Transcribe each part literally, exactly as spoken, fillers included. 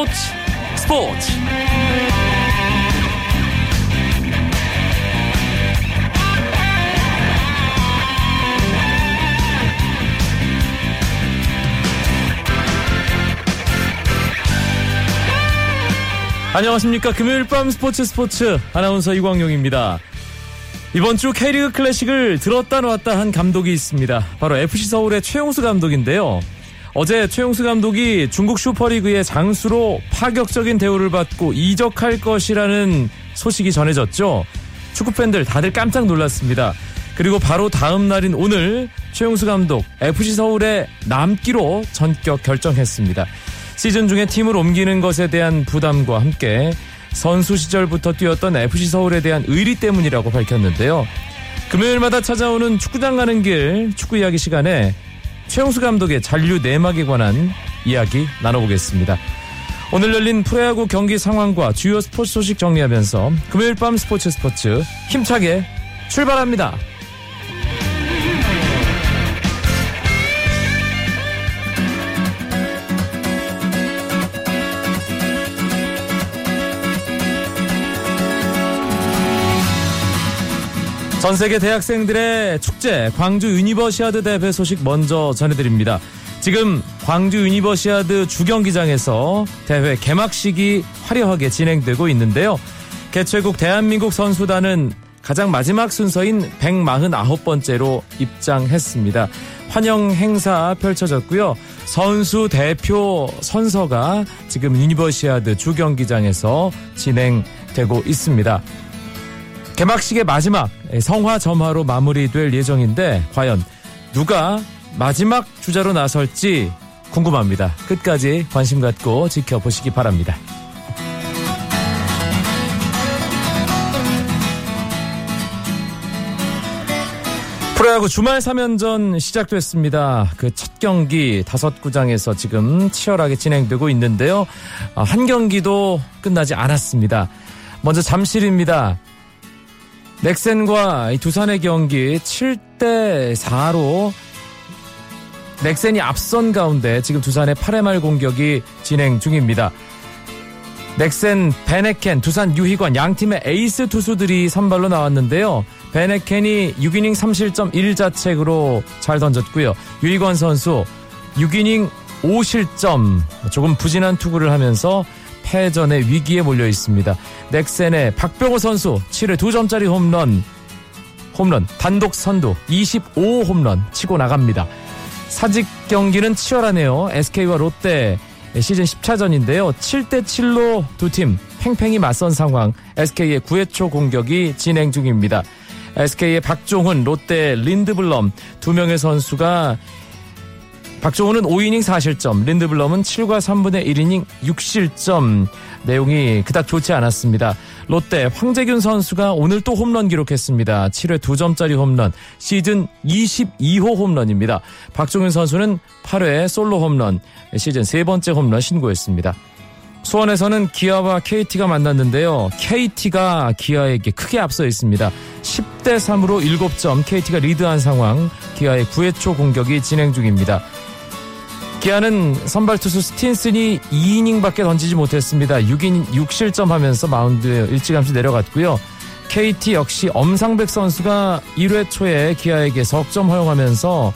스포츠 스포츠 안녕하십니까. 금요일 밤 스포츠 스포츠 아나운서 이광용입니다. 이번 주 K리그 클래식을 들었다 놨다 한 감독이 있습니다. 바로 에프씨서울의 최용수 감독인데요. 어제 최용수 감독이 중국 슈퍼리그의 장수로 파격적인 대우를 받고 이적할 것이라는 소식이 전해졌죠. 축구팬들 다들 깜짝 놀랐습니다. 그리고 바로 다음 날인 오늘 최용수 감독 에프씨서울에 남기로 전격 결정했습니다. 시즌 중에 팀을 옮기는 것에 대한 부담과 함께 선수 시절부터 뛰었던 에프씨서울에 대한 의리 때문이라고 밝혔는데요. 금요일마다 찾아오는 축구장 가는 길 축구 이야기 시간에 최용수 감독의 잔류 내막에 관한 이야기 나눠보겠습니다. 오늘 열린 프로야구 경기 상황과 주요 스포츠 소식 정리하면서 금요일 밤 스포츠 스포츠 힘차게 출발합니다. 전세계 대학생들의 축제 광주 유니버시아드 대회 소식 먼저 전해드립니다. 지금 광주 유니버시아드 주경기장에서 대회 개막식이 화려하게 진행되고 있는데요. 개최국 대한민국 선수단은 가장 마지막 순서인 백사십구 번째로 입장했습니다. 환영 행사 펼쳐졌고요. 선수 대표 선서가 지금 유니버시아드 주경기장에서 진행되고 있습니다. 개막식의 마지막 성화점화로 마무리될 예정인데 과연 누가 마지막 주자로 나설지 궁금합니다. 끝까지 관심 갖고 지켜보시기 바랍니다. 프로야구 주말 삼 연전 시작됐습니다. 그 첫 경기 다섯 구장에서 지금 치열하게 진행되고 있는데요. 한 경기도 끝나지 않았습니다. 먼저 잠실입니다. 넥센과 두산의 경기 칠 대 사로 넥센이 앞선 가운데 지금 두산의 팔 회 말 공격이 진행 중입니다. 넥센 베네켄, 두산 유희관 양팀의 에이스 투수들이 선발로 나왔는데요. 베네켄이 육 이닝 삼 실점 일 자책으로 잘 던졌고요. 유희관 선수 육 이닝 오 실점 조금 부진한 투구를 하면서 패전의 위기에 몰려 있습니다. 넥센의 박병호 선수 칠 회 두 점짜리 홈런 홈런 단독 선두 이십오 홈런 치고 나갑니다. 사직 경기는 치열하네요. 에스케이와 롯데 시즌 십 차전인데요. 칠 대 칠로 두 팀 팽팽히 맞선 상황. 에스케이의 구 회 초 공격이 진행 중입니다. 에스케이의 박종훈, 롯데의 린드블럼 두 명의 선수가 박종훈은 오 이닝 사 실점, 린드블럼은 칠과 삼분의 일 이닝 육 실점. 내용이 그닥 좋지 않았습니다. 롯데 황재균 선수가 오늘 또 홈런 기록했습니다. 칠 회 두 점짜리 홈런, 시즌 이십이 호 홈런입니다. 박종훈 선수는 팔 회 솔로 홈런, 시즌 세 번째 홈런 신고했습니다. 수원에서는 기아와 케이티가 만났는데요. 케이티가 기아에게 크게 앞서 있습니다. 십 대 삼으로 일곱 점, 케이티가 리드한 상황, 기아의 구 회 초 공격이 진행 중입니다. 기아는 선발투수 스틴슨이 이 이닝밖에 던지지 못했습니다. 육 이닝 육 실점 하면서 마운드에 일찌감치 내려갔고요. 케이티 역시 엄상백 선수가 일 회 초에 기아에게 석점 허용하면서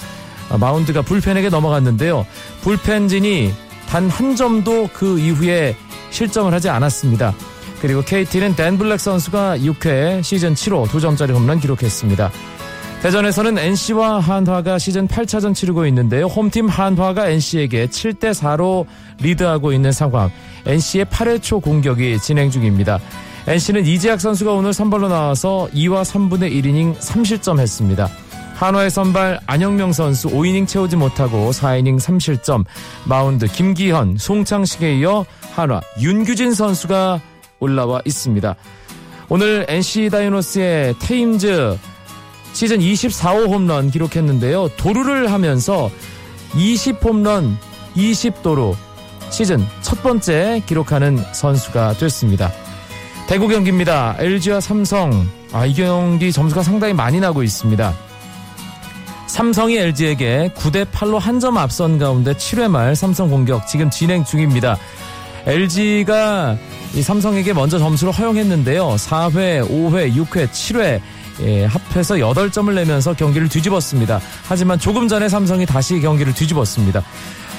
마운드가 불펜에게 넘어갔는데요. 불펜진이 단 한 점도 그 이후에 실점을 하지 않았습니다. 그리고 케이티는 댄 블랙 선수가 육 회 시즌 칠 호 두 점짜리 홈런 기록했습니다. 대전에서는 엔씨와 한화가 시즌 팔 차전 치르고 있는데요. 홈팀 한화가 엔씨에게 칠 대 사로 리드하고 있는 상황. 엔씨의 팔 회 초 공격이 진행 중입니다. 엔씨는 이재학 선수가 오늘 선발로 나와서 이와 삼분의 일 이닝 삼 실점 했습니다. 한화의 선발 안영명 선수 오 이닝 채우지 못하고 사 이닝 삼 실점. 마운드 김기현, 송창식에 이어 한화 윤규진 선수가 올라와 있습니다. 오늘 엔씨 다이노스의 테임즈 시즌 이십사 호 홈런 기록했는데요. 도루를 하면서 이십 홈런 이십 도루 시즌 첫 번째 기록하는 선수가 됐습니다. 대구 경기입니다. 엘지와 삼성. 아, 이 경기 점수가 상당히 많이 나고 있습니다. 삼성이 엘지에게 구 대 팔로 한 점 앞선 가운데 칠 회 말 삼성 공격 지금 진행 중입니다. 엘지가 이 삼성에게 먼저 점수를 허용했는데요. 사 회, 오 회, 육 회, 칠 회 예, 합해서 여덟 점을 내면서 경기를 뒤집었습니다. 하지만 조금 전에 삼성이 다시 경기를 뒤집었습니다.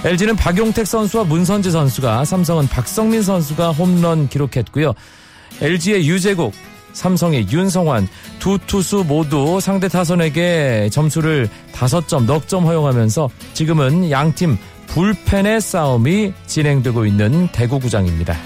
엘지는 박용택 선수와 문선지 선수가, 삼성은 박성민 선수가 홈런 기록했고요. 엘지의 유재국, 삼성의 윤성환 두 투수 모두 상대 타선에게 점수를 다섯 점, 넉 점 허용하면서 지금은 양팀 불펜의 싸움이 진행되고 있는 대구구장입니다.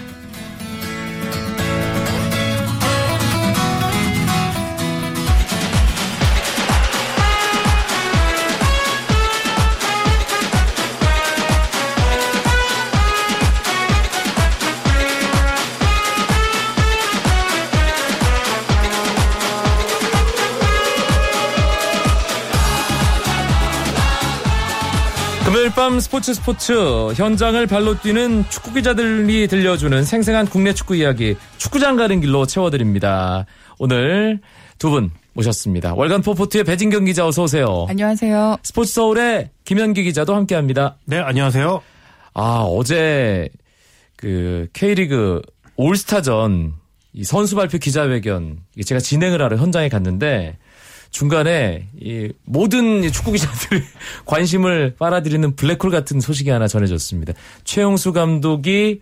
금요일 밤 스포츠 스포츠 현장을 발로 뛰는 축구 기자들이 들려주는 생생한 국내 축구 이야기, 축구장 가는 길로 채워드립니다. 오늘 두 분 모셨습니다. 월간포포트의 배진경 기자 어서 오세요. 안녕하세요. 스포츠서울의 김현기 기자도 함께합니다. 네, 안녕하세요. 아, 어제 그 K리그 올스타전 이 선수 발표 기자회견 제가 진행을 하러 현장에 갔는데, 중간에 이 모든 축구 기자들의 관심을 빨아들이는 블랙홀 같은 소식이 하나 전해졌습니다. 최용수 감독이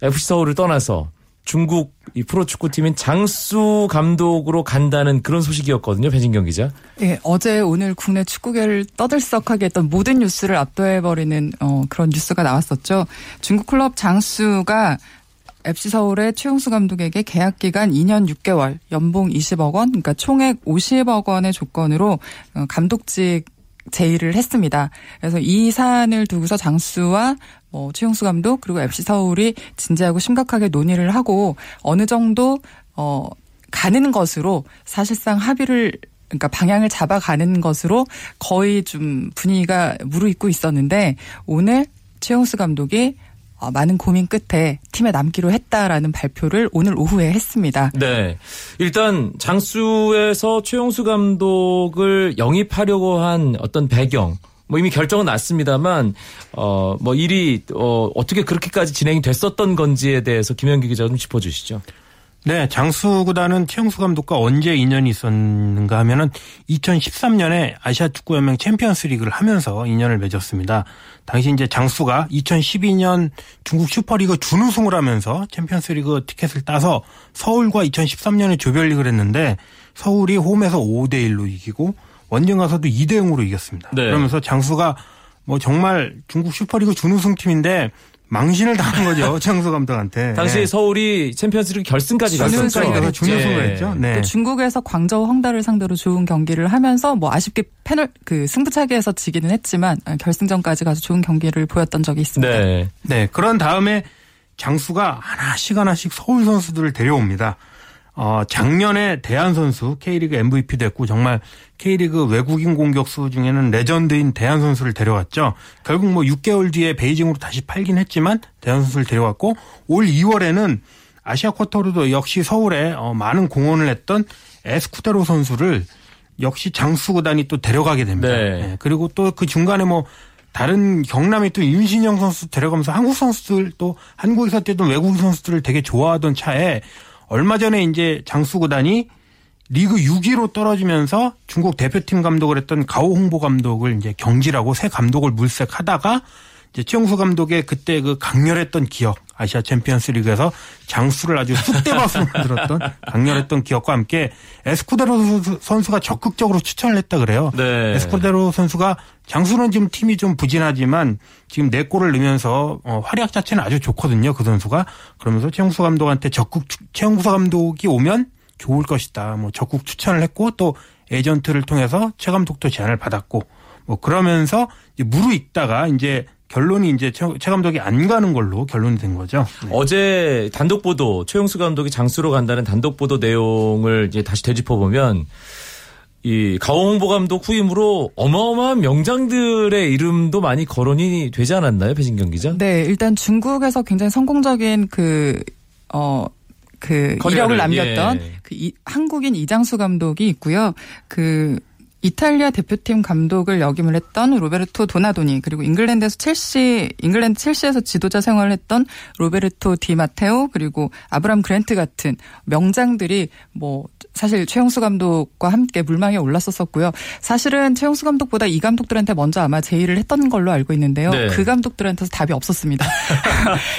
에프씨서울을 떠나서 중국 이 프로축구팀인 장수 감독으로 간다는 그런 소식이었거든요. 배진경 기자. 네, 어제 오늘 국내 축구계를 떠들썩하게 했던 모든 뉴스를 압도해버리는 어, 그런 뉴스가 나왔었죠. 중국 클럽 장수가 에프씨서울의 최용수 감독에게 계약기간 이 년 육 개월, 연봉 이십억 원, 그러니까 총액 오십억 원의 조건으로 감독직 제의를 했습니다. 그래서 이 사안을 두고서 장수와 뭐 최용수 감독 그리고 에프씨서울이 진지하고 심각하게 논의를 하고 어느 정도 어, 가는 것으로 사실상 합의를, 그러니까 방향을 잡아가는 것으로 거의 좀 분위기가 무르익고 있었는데, 오늘 최용수 감독이 어, 많은 고민 끝에 팀에 남기로 했다라는 발표를 오늘 오후에 했습니다. 네, 일단 장수에서 최용수 감독을 영입하려고 한 어떤 배경, 뭐 이미 결정은 났습니다만 어, 뭐 일이 어, 어떻게 그렇게까지 진행이 됐었던 건지에 대해서 김현기 기자 좀 짚어주시죠. 네, 장수 구단은 최용수 감독과 언제 인연이 있었는가 하면은 이천십삼 년에 아시아 축구연맹 챔피언스 리그를 하면서 인연을 맺었습니다. 당시 이제 장수가 이천십이 년 중국 슈퍼리그 준우승을 하면서 챔피언스 리그 티켓을 따서 서울과 이천십삼 년에 조별리그를 했는데, 서울이 홈에서 오 대 일로 이기고 원정 가서도 이 대 영으로 이겼습니다. 네. 그러면서 장수가 뭐 정말 중국 슈퍼리그 준우승 팀인데 망신을 당한 거죠. 장수 감독한테. 당시 네. 서울이 챔피언스리그 결승까지 갔었죠. 결승까지 준우승을 했죠. 네. 또 중국에서 광저우 헝다를 상대로 좋은 경기를 하면서 뭐 아쉽게 패널 그 승부차기에서 지기는 했지만 결승전까지 가서 좋은 경기를 보였던 적이 있습니다. 네. 네. 그런 다음에 장수가 하나씩 하나씩 서울 선수들을 데려옵니다. 어, 작년에 대한 선수 K리그 엠브이피 됐고 정말 K리그 외국인 공격수 중에는 레전드인 대한 선수를 데려왔죠. 결국 뭐 육 개월 뒤에 베이징으로 다시 팔긴 했지만 대한 선수를 데려왔고, 올 이월에는 아시아 쿼터로도 역시 서울에 어, 많은 공헌을 했던 에스쿠데로 선수를 역시 장수 구단이 또 데려가게 됩니다. 네. 네. 그리고 또 그 중간에 뭐 다른 경남에 또 윤신영 선수 데려가면서 한국 선수들, 또 한국에서 뛰던 외국인 선수들을 되게 좋아하던 차에 얼마 전에 이제 장수 구단이 리그 육 위로 떨어지면서 중국 대표팀 감독을 했던 가오 홍보 감독을 이제 경질하고 새 감독을 물색하다가, 이제 최용수 감독의 그때 그 강렬했던 기억, 아시아 챔피언스 리그에서 장수를 아주 쑥대밭으로 만들었던 강렬했던 기억과 함께 에스쿠데로 선수가 적극적으로 추천을 했다 그래요. 네. 에스쿠데로 선수가, 장수는 지금 팀이 좀 부진하지만 지금 네 골을 넣으면서 어, 활약 자체는 아주 좋거든요, 그 선수가. 그러면서 최용수 감독한테 적극, 최용수 감독이 오면 좋을 것이다, 뭐 적극 추천을 했고, 또 에이전트를 통해서 최 감독도 제안을 받았고, 뭐 그러면서 이제 무르익다가 이제 결론이 이제 최 감독이 안 가는 걸로 결론이 된 거죠. 네. 어제 단독 보도, 최용수 감독이 장수로 간다는 단독 보도 내용을 이제 다시 되짚어 보면, 이 가오 홍보 감독 후임으로 어마어마한 명장들의 이름도 많이 거론이 되지 않았나요, 배진경 기자? 네, 일단 중국에서 굉장히 성공적인 그 어. 그 이력을 남겼던 예. 그 이, 한국인 이장수 감독이 있고요. 그 이탈리아 대표팀 감독을 역임을 했던 로베르토 도나도니, 그리고 잉글랜드에서 첼시, 잉글랜드 첼시에서 지도자 생활을 했던 로베르토 디 마테오, 그리고 아브람 그랜트 같은 명장들이 뭐 사실 최용수 감독과 함께 물망에 올랐었었고요. 사실은 최용수 감독보다 이 감독들한테 먼저 아마 제의를 했던 걸로 알고 있는데요. 네. 그 감독들한테서 답이 없었습니다.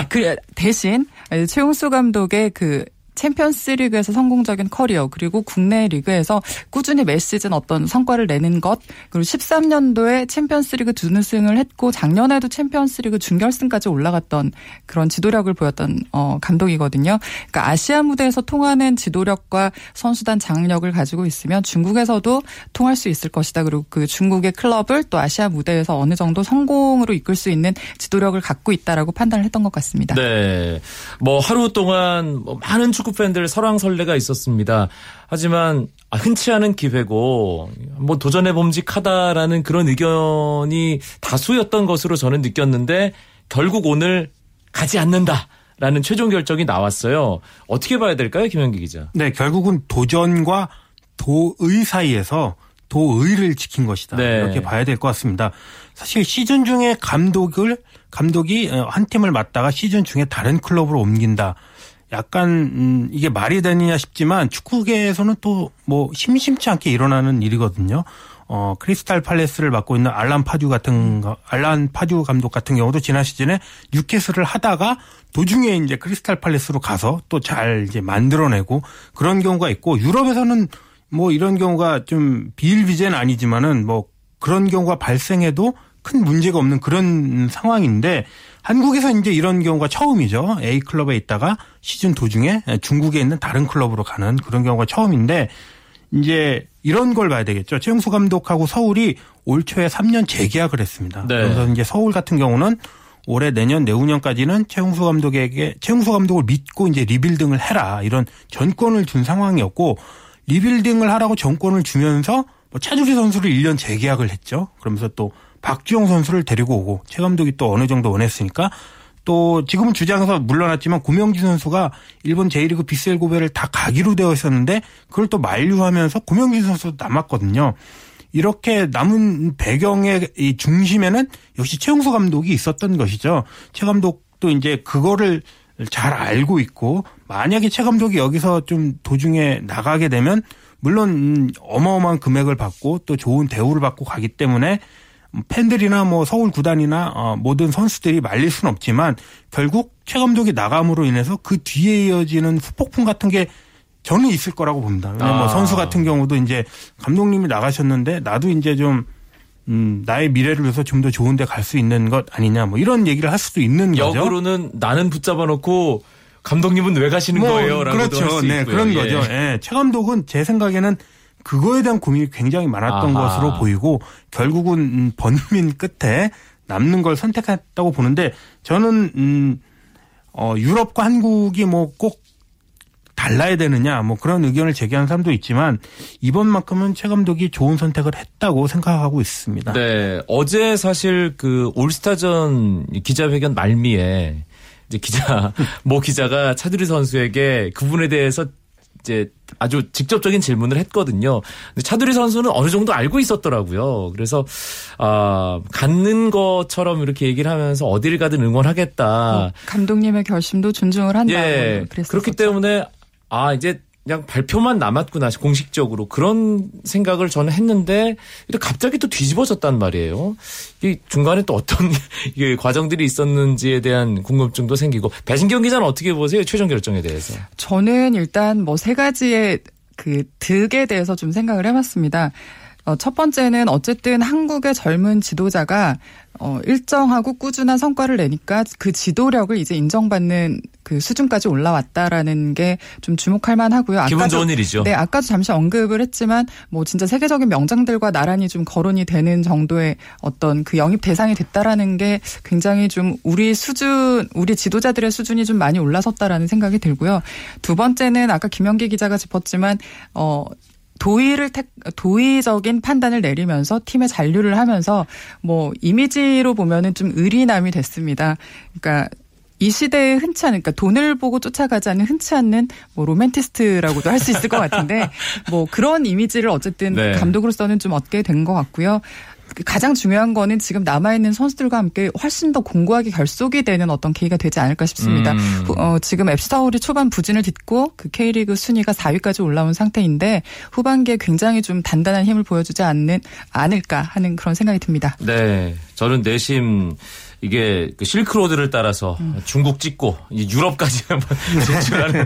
그 대신 최용수 감독의 그 챔피언스 리그에서 성공적인 커리어, 그리고 국내 리그에서 꾸준히 매 시즌 어떤 성과를 내는 것, 그리고 십삼 년도에 챔피언스 리그 준우승을 했고 작년에도 챔피언스 리그 준결승까지 올라갔던 그런 지도력을 보였던 어, 감독이거든요. 그러니까 아시아 무대에서 통하는 지도력과 선수단 장력을 가지고 있으면 중국에서도 통할 수 있을 것이다. 그리고 그 중국의 클럽을 또 아시아 무대에서 어느 정도 성공으로 이끌 수 있는 지도력을 갖고 있다라고 판단을 했던 것 같습니다. 네. 뭐 하루 동안 많은 축구 팬들 설왕설래가 있었습니다. 하지만 흔치 않은 기회고 뭐 도전해봄직하다라는 그런 의견이 다수였던 것으로 저는 느꼈는데 결국 오늘 가지 않는다라는 최종 결정이 나왔어요. 어떻게 봐야 될까요, 김현기 기자? 네, 결국은 도전과 도의 사이에서 도의를 지킨 것이다. 네. 이렇게 봐야 될 것 같습니다. 사실 시즌 중에 감독을 감독이 한 팀을 맡다가 시즌 중에 다른 클럽으로 옮긴다. 약간 음, 이게 말이 되느냐 싶지만 축구계에서는 또 뭐 심심치 않게 일어나는 일이거든요. 어, 크리스탈 팔레스를 맡고 있는 알란 파듀 같은 알란 파듀 감독 같은 경우도 지난 시즌에 뉴캐슬을 하다가 도중에 이제 크리스탈 팔레스로 가서 또 잘 이제 만들어내고 그런 경우가 있고, 유럽에서는 뭐 이런 경우가 좀 비일비재는 아니지만은 뭐 그런 경우가 발생해도 큰 문제가 없는 그런 상황인데, 한국에서 이제 이런 경우가 처음이죠. A 클럽에 있다가 시즌 도중에 중국에 있는 다른 클럽으로 가는 그런 경우가 처음인데, 이제 이런 걸 봐야 되겠죠. 최용수 감독하고 서울이 올 초에 삼 년 재계약을 했습니다. 네. 그래서 이제 서울 같은 경우는 올해 내년 내후년까지는 최용수 감독에게 최용수 감독을 믿고 이제 리빌딩을 해라, 이런 전권을 준 상황이었고, 리빌딩을 하라고 전권을 주면서 뭐 차두리 선수를 일 년 재계약을 했죠. 그러면서 또 박주영 선수를 데리고 오고, 최 감독이 또 어느 정도 원했으니까, 또 지금은 주장에서 물러났지만 고명진 선수가 일본 제이리그 비셀 고베를 다 가기로 되어 있었는데 그걸 또 만류하면서 고명진 선수도 남았거든요. 이렇게 남은 배경의 이 중심에는 역시 최용수 감독이 있었던 것이죠. 최 감독도 이제 그거를 잘 알고 있고, 만약에 최 감독이 여기서 좀 도중에 나가게 되면 물론 어마어마한 금액을 받고 또 좋은 대우를 받고 가기 때문에 팬들이나 뭐 서울 구단이나 모든 선수들이 말릴 수는 없지만 결국 최 감독이 나감으로 인해서 그 뒤에 이어지는 후폭풍 같은 게 저는 있을 거라고 봅니다. 아. 뭐 선수 같은 경우도 이제 감독님이 나가셨는데 나도 이제 좀 음, 나의 미래를 위해서 좀 더 좋은 데 갈 수 있는 것 아니냐, 뭐 이런 얘기를 할 수도 있는 거죠. 역으로는 나는 붙잡아 놓고 감독님은 왜 가시는 뭐, 거예요? 그렇죠. 할 수 네, 있고요. 그런 예. 거죠. 예. 최 감독은 제 생각에는 그거에 대한 고민이 굉장히 많았던 아하. 것으로 보이고 결국은 번민 끝에 남는 걸 선택했다고 보는데, 저는 음, 어, 유럽과 한국이 뭐 꼭 달라야 되느냐 뭐 그런 의견을 제기하는 사람도 있지만 이번만큼은 최 감독이 좋은 선택을 했다고 생각하고 있습니다. 네, 어제 사실 그 올스타전 기자회견 말미에 이제 기자 모 기자가 차두리 선수에게 그분에 대해서 이제 아주 직접적인 질문을 했거든요. 근데 차두리 선수는 어느 정도 알고 있었더라고요. 그래서 아, 갖는 것처럼 이렇게 얘기를 하면서 어디를 가든 응원하겠다. 감독님의 결심도 존중을 한다. 예, 그렇기 때문에 아 이제 그냥 발표만 남았구나 공식적으로 그런 생각을 저는 했는데 갑자기 또 뒤집어졌단 말이에요. 이 중간에 또 어떤 이게 과정들이 있었는지에 대한 궁금증도 생기고, 배진경 기자는 어떻게 보세요? 최종 결정에 대해서. 저는 일단 뭐 세 가지의 그 득에 대해서 좀 생각을 해봤습니다. 첫 번째는 어쨌든 한국의 젊은 지도자가 어, 일정하고 꾸준한 성과를 내니까 그 지도력을 이제 인정받는 그 수준까지 올라왔다라는 게 좀 주목할 만하고요. 아까도, 기분 좋은 일이죠. 네, 아까도 잠시 언급을 했지만 뭐 진짜 세계적인 명장들과 나란히 좀 거론이 되는 정도의 어떤 그 영입 대상이 됐다라는 게 굉장히 좀 우리 수준, 우리 지도자들의 수준이 좀 많이 올라섰다라는 생각이 들고요. 두 번째는 아까 김현기 기자가 짚었지만 어. 도의를 택, 도의적인 판단을 내리면서 팀의 잔류를 하면서 뭐 이미지로 보면은 좀 의리남이 됐습니다. 그러니까 이 시대에 흔치 않은, 그러니까 돈을 보고 쫓아가자는 흔치 않는 뭐 로맨티스트라고도 할 수 있을 것 같은데 뭐 그런 이미지를 어쨌든 네. 감독으로서는 좀 얻게 된 것 같고요. 가장 중요한 거는 지금 남아있는 선수들과 함께 훨씬 더 공고하게 결속이 되는 어떤 계기가 되지 않을까 싶습니다. 음. 어, 지금 에프씨서울이 초반 부진을 딛고 그 K리그 순위가 사 위까지 올라온 상태인데 후반기에 굉장히 좀 단단한 힘을 보여주지 않는, 않을까 하는 그런 생각이 듭니다. 네. 저는 내심 이게 그 실크로드를 따라서 음. 중국 찍고 이제 유럽까지 한번 진출하는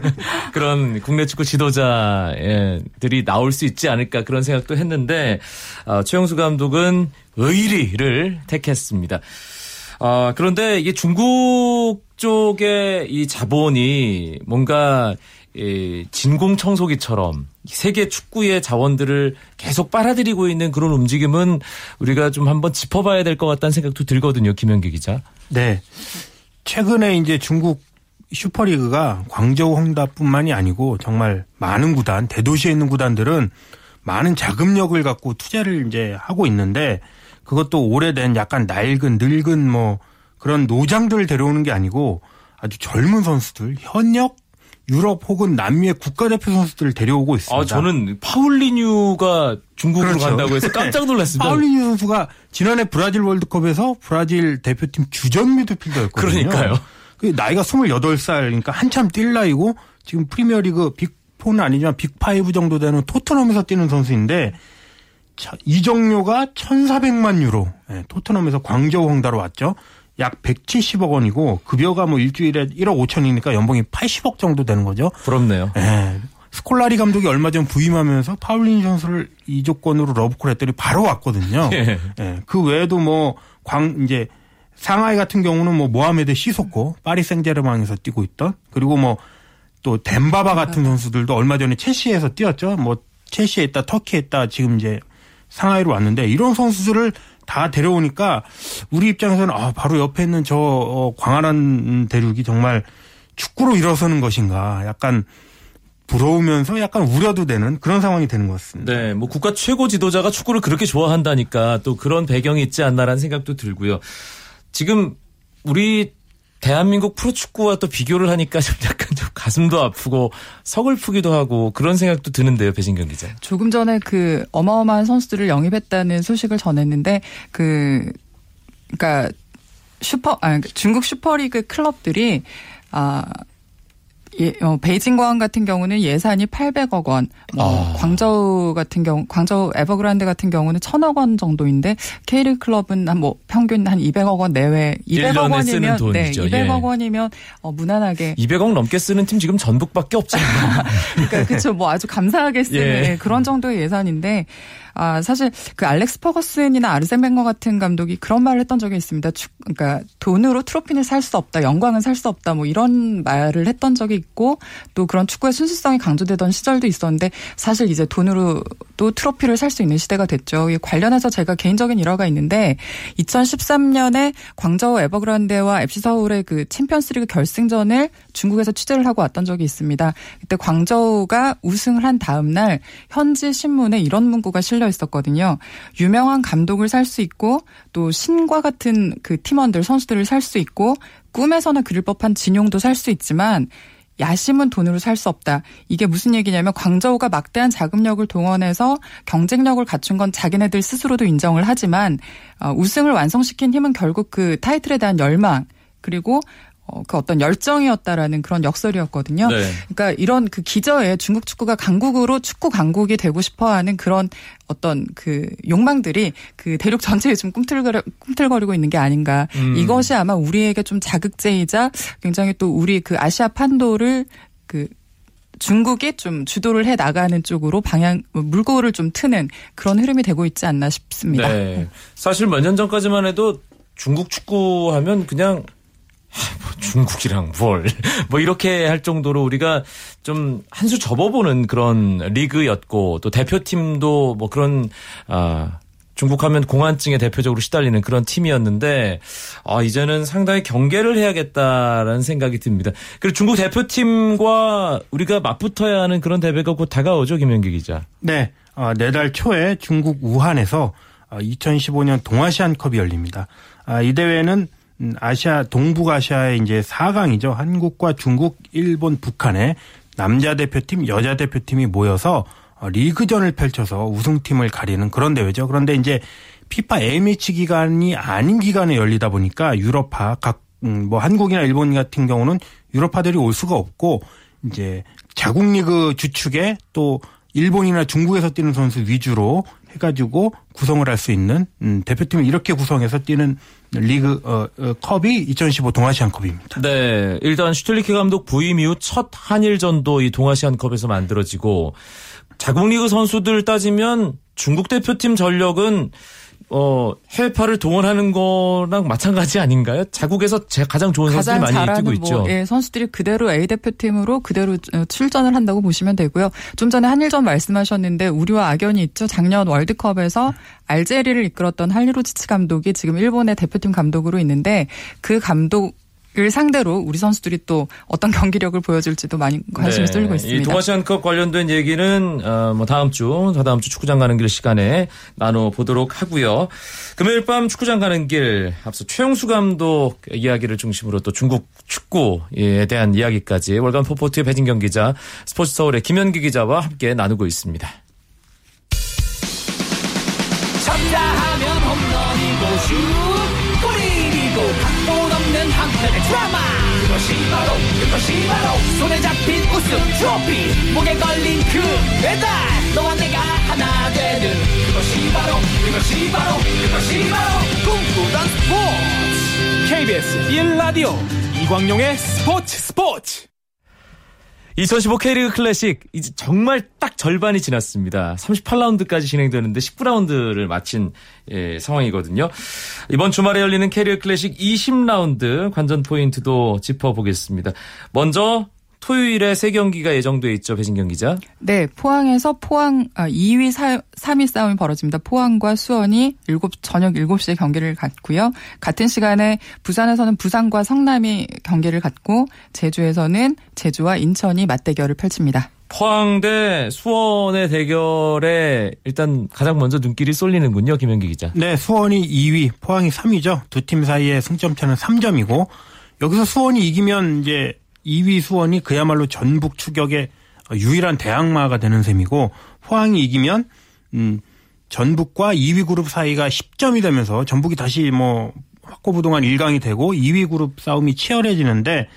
그런 국내 축구 지도자들이 나올 수 있지 않을까 그런 생각도 했는데 어, 최용수 감독은 의리를 택했습니다. 어, 그런데 이게 중국 쪽의 이 자본이 뭔가 이 진공청소기처럼 세계 축구의 자원들을 계속 빨아들이고 있는 그런 움직임은 우리가 좀 한번 짚어봐야 될 것 같다는 생각도 들거든요. 김현기 기자. 네. 최근에 이제 중국 슈퍼리그가 광저우 홍다뿐만이 아니고 정말 많은 구단, 대도시에 있는 구단들은 많은 자금력을 갖고 투자를 이제 하고 있는데 그것도 오래된 약간 낡은, 늙은 뭐 그런 노장들을 데려오는 게 아니고 아주 젊은 선수들, 현역, 유럽 혹은 남미의 국가대표 선수들을 데려오고 있습니다. 아, 저는 파울리뉴가 중국으로 그렇죠. 간다고 해서 깜짝 놀랐습니다. 파울리뉴 선수가 지난해 브라질 월드컵에서 브라질 대표팀 주전 미드필더였거든요. 그러니까요. 나이가 스물여덟 살, 그러니까 한참 뛸 나이고 지금 프리미어리그 빅사는 아니지만 빅오 정도 되는 토트넘에서 뛰는 선수인데 이적료가 천사백만 유로, 네, 토트넘에서 광저우 홍다로 왔죠. 약 백칠십억 원이고 급여가 뭐 일주일에 일억 오천이니까 연봉이 팔십억 정도 되는 거죠. 부럽네요. 예. 스콜라리 감독이 얼마 전 부임하면서 파울리뉴 선수를 이적권으로 러브콜 했더니 바로 왔거든요. 예. 예. 그 외에도 뭐 광 이제 상하이 같은 경우는 뭐 모하메드 시소코, 파리 생제르맹에서 뛰고 있던 그리고 뭐 또 덴바바 같은 선수들도 얼마 전에 첼시에서 뛰었죠. 뭐 첼시에 있다, 터키에 있다 지금 이제 상하이로 왔는데 이런 선수들을 다 데려오니까 우리 입장에서는 아, 바로 옆에 있는 저 광활한 대륙이 정말 축구로 일어서는 것인가 약간 부러우면서 약간 우려도 되는 그런 상황이 되는 것 같습니다. 네, 뭐 국가 최고 지도자가 축구를 그렇게 좋아한다니까 또 그런 배경이 있지 않나라는 생각도 들고요. 지금 우리 대한민국 프로축구와 또 비교를 하니까 좀 약간 좀 가슴도 아프고 서글프기도 하고 그런 생각도 드는데요, 배진경 기자. 조금 전에 그 어마어마한 선수들을 영입했다는 소식을 전했는데 그 그러니까 슈퍼 아 중국 슈퍼리그 클럽들이 아 예, 어, 베이징공항 같은 경우는 예산이 팔백억 원, 뭐 아. 광저우 같은 경우, 광저우 에버그란데 같은 경우는 천억 원 정도인데 K리그 클럽은 한 뭐 평균 한 이백억 원 내외, 이백억 원이면 쓰는 돈이죠. 네, 이백억 예. 원이면 어, 무난하게 이백억 넘게 쓰는 팀 지금 전북밖에 없잖아요. 그러니까 그렇죠. 뭐 아주 감사하게 쓰는 예. 그런 정도의 예산인데. 아, 사실 그 알렉스 퍼거슨이나 아르센 벵거 같은 감독이 그런 말을 했던 적이 있습니다. 축, 그러니까 돈으로 트로피는 살 수 없다, 영광은 살 수 없다, 뭐 이런 말을 했던 적이 있고 또 그런 축구의 순수성이 강조되던 시절도 있었는데 사실 이제 돈으로 또 트로피를 살 수 있는 시대가 됐죠. 관련해서 제가 개인적인 일화가 있는데 이천십삼 년에 광저우 에버그란데와 에프씨서울의 그 챔피언스리그 결승전을 중국에서 취재를 하고 왔던 적이 있습니다. 그때 광저우가 우승을 한 다음 날 현지 신문에 이런 문구가 실려 있었거든요. 유명한 감독을 살 수 있고 또 신과 같은 그 팀원들 선수들을 살 수 있고 꿈에서는 그릴 법한 진용도 살 수 있지만 야심은 돈으로 살 수 없다. 이게 무슨 얘기냐면 광저우가 막대한 자금력을 동원해서 경쟁력을 갖춘 건 자기네들 스스로도 인정을 하지만 우승을 완성시킨 힘은 결국 그 타이틀에 대한 열망 그리고 그 어떤 열정이었다라는 그런 역설이었거든요. 네. 그러니까 이런 그 기저에 중국 축구가 강국으로 축구 강국이 되고 싶어하는 그런 어떤 그 욕망들이 그 대륙 전체에 좀 꿈틀거려, 꿈틀거리고 있는 게 아닌가. 음. 이것이 아마 우리에게 좀 자극제이자 굉장히 또 우리 그 아시아 판도를 그 중국이 좀 주도를 해 나가는 쪽으로 방향 물꼬를 좀 트는 그런 흐름이 되고 있지 않나 싶습니다. 네. 사실 몇 년 전까지만 해도 중국 축구 하면 그냥 뭐 중국이랑 뭘. 뭐 이렇게 할 정도로 우리가 좀 한 수 접어보는 그런 리그였고 또 대표팀도 뭐 그런 아 중국 하면 공안증에 대표적으로 시달리는 그런 팀이었는데 아 이제는 상당히 경계를 해야겠다라는 생각이 듭니다. 그리고 중국 대표팀과 우리가 맞붙어야 하는 그런 대회가 곧 다가오죠, 김현기 기자. 네. 아, 내달 초에 중국 우한에서 이천십오 년 동아시안컵이 열립니다. 아, 이 대회는 아시아 동북아시아의 이제 사 강이죠. 한국과 중국, 일본, 북한의 남자 대표팀, 여자 대표팀이 모여서 리그전을 펼쳐서 우승팀을 가리는 그런 대회죠. 그런데 이제 피파 에이엠에이치 기간이 아닌 기간에 열리다 보니까 유럽파 각 뭐 한국이나 일본 같은 경우는 유럽파들이 올 수가 없고 이제 자국 리그 주축에 또 일본이나 중국에서 뛰는 선수 위주로 해가지고 구성을 할 수 있는 음, 대표팀을 이렇게 구성해서 뛰는 리그 어, 어, 컵이 이천십오 동아시안컵입니다. 네, 일단 슈틸리케 감독 부임 이후 첫 한일전도 이 동아시안컵에서 만들어지고 자국 리그 선수들 따지면 중국 대표팀 전력은 어, 해외파를 동원하는 거랑 마찬가지 아닌가요? 자국에서 제 가장 좋은 선수들이 가장 많이 뛰고 뭐, 있죠. 예, 선수들이 그대로 A대표팀으로 그대로 출전을 한다고 보시면 되고요. 좀 전에 한일전 말씀하셨는데 우리와 악연이 있죠. 작년 월드컵에서 알제리를 이끌었던 할리루치치 감독이 지금 일본의 대표팀 감독으로 있는데 그 감독 을 상대로 우리 선수들이 또 어떤 경기력을 보여줄지도 많이 관심이 네, 쏠리고 있습니다. 이 동아시안컵 관련된 얘기는 어, 뭐 다음 주, 다다음 주 축구장 가는 길 시간에 나눠보도록 하고요. 금요일 밤 축구장 가는 길 앞서 최용수 감독 이야기를 중심으로 또 중국 축구에 대한 이야기까지 월간포포트의 배진경 기자, 스포츠서울의 김현기 기자와 함께 나누고 있습니다. 첨다하면 홈런이고 슛, 골인이고 한편의 드라마 그것이 바로 그것이 바로 손에 잡힌 우승 트로피 목에 걸린 그 배달 너와 내가 하나 되는 그것이 바로 그것이 바로 그것이 바로 꿈꾸던 스포츠 케이비에스 일 라디오 이광용의 스포츠 스포츠 이천십오 K리그 클래식 이제 정말 딱 절반이 지났습니다. 삼십팔 라운드까지 진행되는데 십구 라운드를 마친 예, 상황이거든요. 이번 주말에 열리는 K리그 클래식 이십 라운드 관전 포인트도 짚어보겠습니다. 먼저 토요일에 세 경기가 예정돼 있죠. 배진경 기자. 네. 포항에서 포항 아, 이 위 사, 삼 위 싸움이 벌어집니다. 포항과 수원이 일곱, 저녁 일곱 시에 경기를 갖고요. 같은 시간에 부산에서는 부산과 성남이 경기를 갖고 제주에서는 제주와 인천이 맞대결을 펼칩니다. 포항 대 수원의 대결에 일단 가장 먼저 눈길이 쏠리는군요. 김현기 기자. 네. 수원이 이 위, 포항이 삼 위죠. 두 팀 사이의 승점차는 삼 점이고 여기서 수원이 이기면 이제 이 위 수원이 그야말로 전북 추격의 유일한 대항마가 되는 셈이고 포항이 이기면 음, 전북과 이 위 그룹 사이가 십 점이 되면서 전북이 다시 뭐 확고부동한 일 강이 되고 이 위 그룹 싸움이 치열해지는데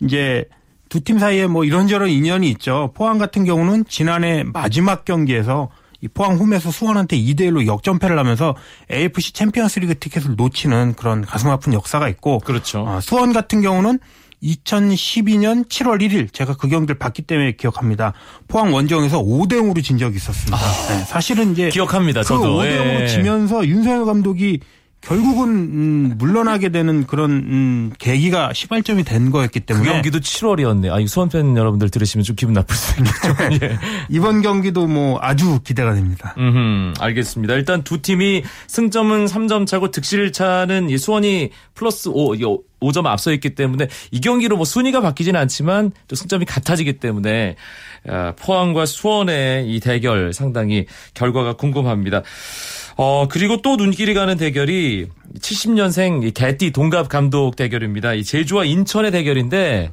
이제 두 팀 사이에 뭐 이런저런 인연이 있죠. 포항 같은 경우는 지난해 마지막 경기에서 이 포항 홈에서 수원한테 이 대 일로 역전패를 하면서 에이에프씨 챔피언스리그 티켓을 놓치는 그런 가슴 아픈 역사가 있고 그렇죠. 어, 수원 같은 경우는 이천십이 년 칠월 일일 제가 그 경기를 봤기 때문에 기억합니다. 포항 원정에서 오 대 영으로 진 적이 있었습니다. 아, 네, 사실은 이제 기억합니다. 그 저도 오 대 영으로 예. 지면서 윤석열 감독이 결국은 음, 물러나게 되는 그런 음, 계기가 시발점이 된 거였기 때문에 그 경기도 칠월이었네. 아, 수원 팬 여러분들 들으시면 좀 기분 나쁠 수 있겠죠. 예. 이번 경기도 뭐 아주 기대가 됩니다. 음흠, 알겠습니다. 일단 두 팀이 승점은 삼 점 차고 득실 차는 이 수원이 플러스 오. 이, 오 점 앞서 있기 때문에 이 경기로 뭐 순위가 바뀌진 않지만 또 승점이 같아지기 때문에 포항과 수원의 이 대결 상당히 결과가 궁금합니다. 어 그리고 또 눈길이 가는 대결이 칠십 년생 개띠 동갑 감독 대결입니다. 이 제주와 인천의 대결인데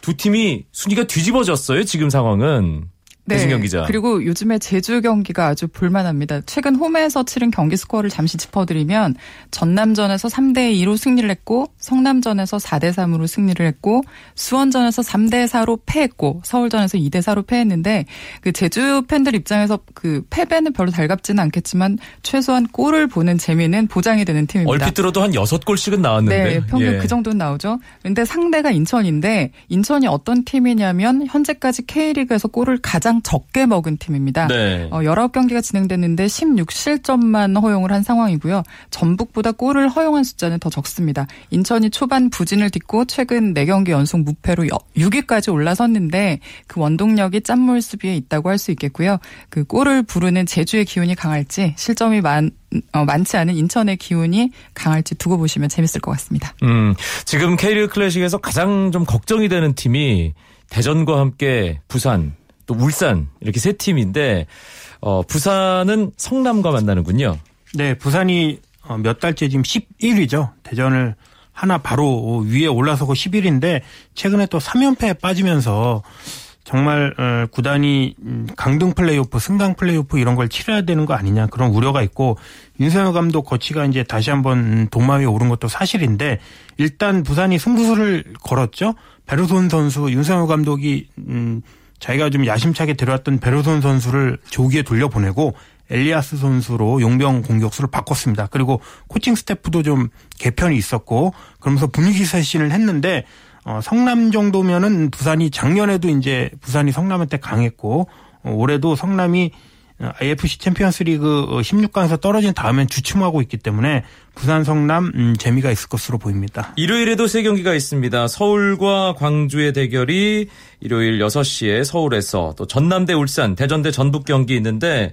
두 팀이 순위가 뒤집어졌어요. 지금 상황은. 네. 배진경 기자. 그리고 요즘에 제주 경기가 아주 볼만합니다. 최근 홈에서 치른 경기 스코어를 잠시 짚어드리면 전남전에서 삼 대 이로 승리를 했고 성남전에서 사 대 삼으로 승리를 했고 수원전에서 삼 대 사로 패했고 서울전에서 이 대 사로 패했는데 그 제주 팬들 입장에서 그 패배는 별로 달갑지는 않겠지만 최소한 골을 보는 재미는 보장이 되는 팀입니다. 얼핏 들어도 한 여섯 골씩은 나왔는데. 네. 평균 예. 그 정도는 나오죠. 그런데 상대가 인천인데 인천이 어떤 팀이냐면 현재까지 K리그에서 골을 가장 적게 먹은 팀입니다. 네. 어, 십구 경기가 진행됐는데 십육 실점만 허용을 한 상황이고요. 전북보다 골을 허용한 숫자는 더 적습니다. 인천이 초반 부진을 딛고 최근 네 경기 연속 무패로 육 위까지 올라섰는데 그 원동력이 짠물 수비에 있다고 할 수 있겠고요. 그 골을 부르는 제주의 기운이 강할지 실점이 많 어, 많지 않은 인천의 기운이 강할지 두고 보시면 재밌을 것 같습니다. 음, 지금 K리그 클래식에서 가장 좀 걱정이 되는 팀이 대전과 함께 부산 또 울산 이렇게 세 팀인데 어, 부산은 성남과 만나는군요. 네. 부산이 몇 달째 지금 십일 위죠. 대전을 하나 바로 위에 올라서고 십일 위인데 최근에 또 삼 연패에 빠지면서 정말 구단이 강등 플레이오프, 승강 플레이오프 이런 걸 치러야 되는 거 아니냐 그런 우려가 있고, 윤석열 감독 거치가 이제 다시 한번 도마 위에 오른 것도 사실인데, 일단 부산이 승부수를 걸었죠. 베르손 선수, 윤석열 감독이 음, 자기가 좀 야심차게 데려왔던 베르손 선수를 조기에 돌려보내고 엘리아스 선수로 용병 공격수를 바꿨습니다. 그리고 코칭 스태프도 좀 개편이 있었고, 그러면서 분위기 쇄신을 했는데, 어, 성남 정도면은 부산이 작년에도 이제 부산이 성남한테 강했고, 어, 올해도 성남이 아이에프씨 챔피언스 리그 십육 강에서 떨어진 다음엔 주춤하고 있기 때문에 부산 성남 음, 재미가 있을 것으로 보입니다. 일요일에도 세 경기가 있습니다. 서울과 광주의 대결이 일요일 여섯 시에 서울에서, 또 전남 대 울산, 대전 대 전북 경기 있는데,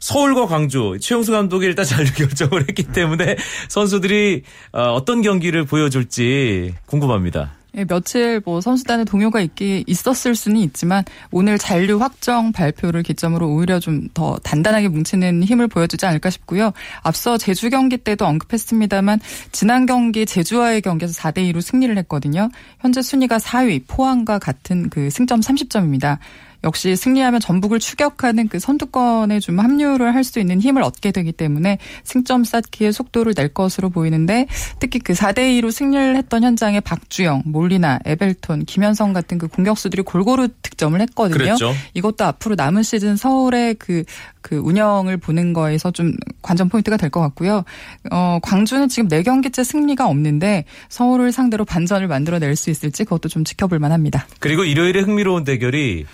서울과 광주, 최용수 감독이 일단 잔류 결정을 했기 때문에 선수들이 어떤 경기를 보여줄지 궁금합니다. 예, 며칠 뭐 선수단의 동요가 있기 있었을 수는 있지만 오늘 잔류 확정 발표를 기점으로 오히려 좀 더 단단하게 뭉치는 힘을 보여주지 않을까 싶고요. 앞서 제주 경기 때도 언급했습니다만 지난 경기 제주와의 경기에서 사 대 이로 승리를 했거든요. 현재 순위가 사 위, 포항과 같은 그 승점 삼십 점입니다. 역시 승리하면 전북을 추격하는 그 선두권에 좀 합류를 할 수 있는 힘을 얻게 되기 때문에 승점 쌓기에 속도를 낼 것으로 보이는데, 특히 그 사 대 이로 승리를 했던 현장에 박주영, 몰리나, 에벨톤, 김현성 같은 그 공격수들이 골고루 득점을 했거든요. 그랬죠. 이것도 앞으로 남은 시즌 서울의 그, 그 운영을 보는 거에서 좀 관전 포인트가 될 것 같고요. 어, 광주는 지금 네 경기째 승리가 없는데 서울을 상대로 반전을 만들어낼 수 있을지 그것도 좀 지켜볼 만합니다. 그리고 일요일에 흥미로운 대결이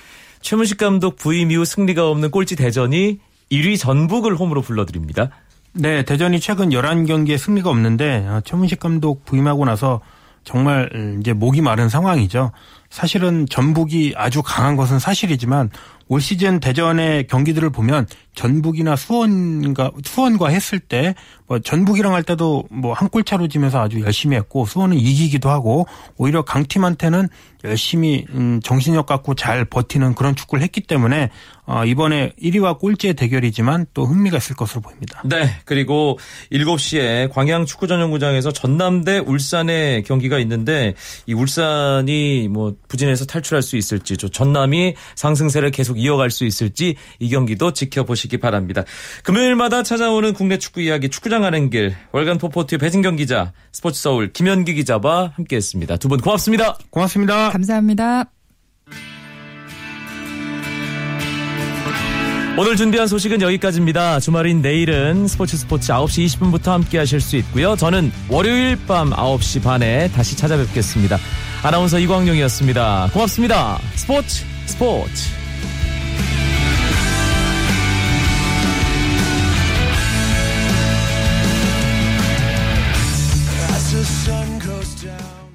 최문식 감독 부임 이후 승리가 없는 꼴찌 대전이 일 위 전북을 홈으로 불러드립니다. 네, 대전이 최근 열한 경기에 승리가 없는데 최문식 감독 부임하고 나서 정말 이제 목이 마른 상황이죠. 사실은 전북이 아주 강한 것은 사실이지만 올 시즌 대전의 경기들을 보면 전북이나 수원과 수원과 했을 때 뭐 전북이랑 할 때도 뭐 한 골 차로 지면서 아주 열심히 했고, 수원은 이기기도 하고, 오히려 강팀한테는 열심히 음 정신력 갖고 잘 버티는 그런 축구를 했기 때문에 어 이번에 일 위와 꼴찌의 대결이지만 또 흥미가 있을 것으로 보입니다. 네, 그리고 일곱 시에 광양 축구 전용구장에서 전남 대 울산의 경기가 있는데, 이 울산이 뭐 부진해서 탈출할 수 있을지, 저 전남이 상승세를 계속 이어갈 수 있을지 이 경기도 지켜보시기 바랍니다. 금요일마다 찾아오는 국내 축구 이야기, 축구장 가는 길, 월간포포트 배진경 기자, 스포츠서울 김현기 기자와 함께했습니다. 두 분 고맙습니다. 고맙습니다. 감사합니다. 오늘 준비한 소식은 여기까지입니다. 주말인 내일은 스포츠 스포츠 아홉 시 이십 분부터 함께하실 수 있고요. 저는 월요일 밤 아홉 시 반에 다시 찾아뵙겠습니다. 아나운서 이광용이었습니다. 고맙습니다. 스포츠 스포츠. Sun goes down.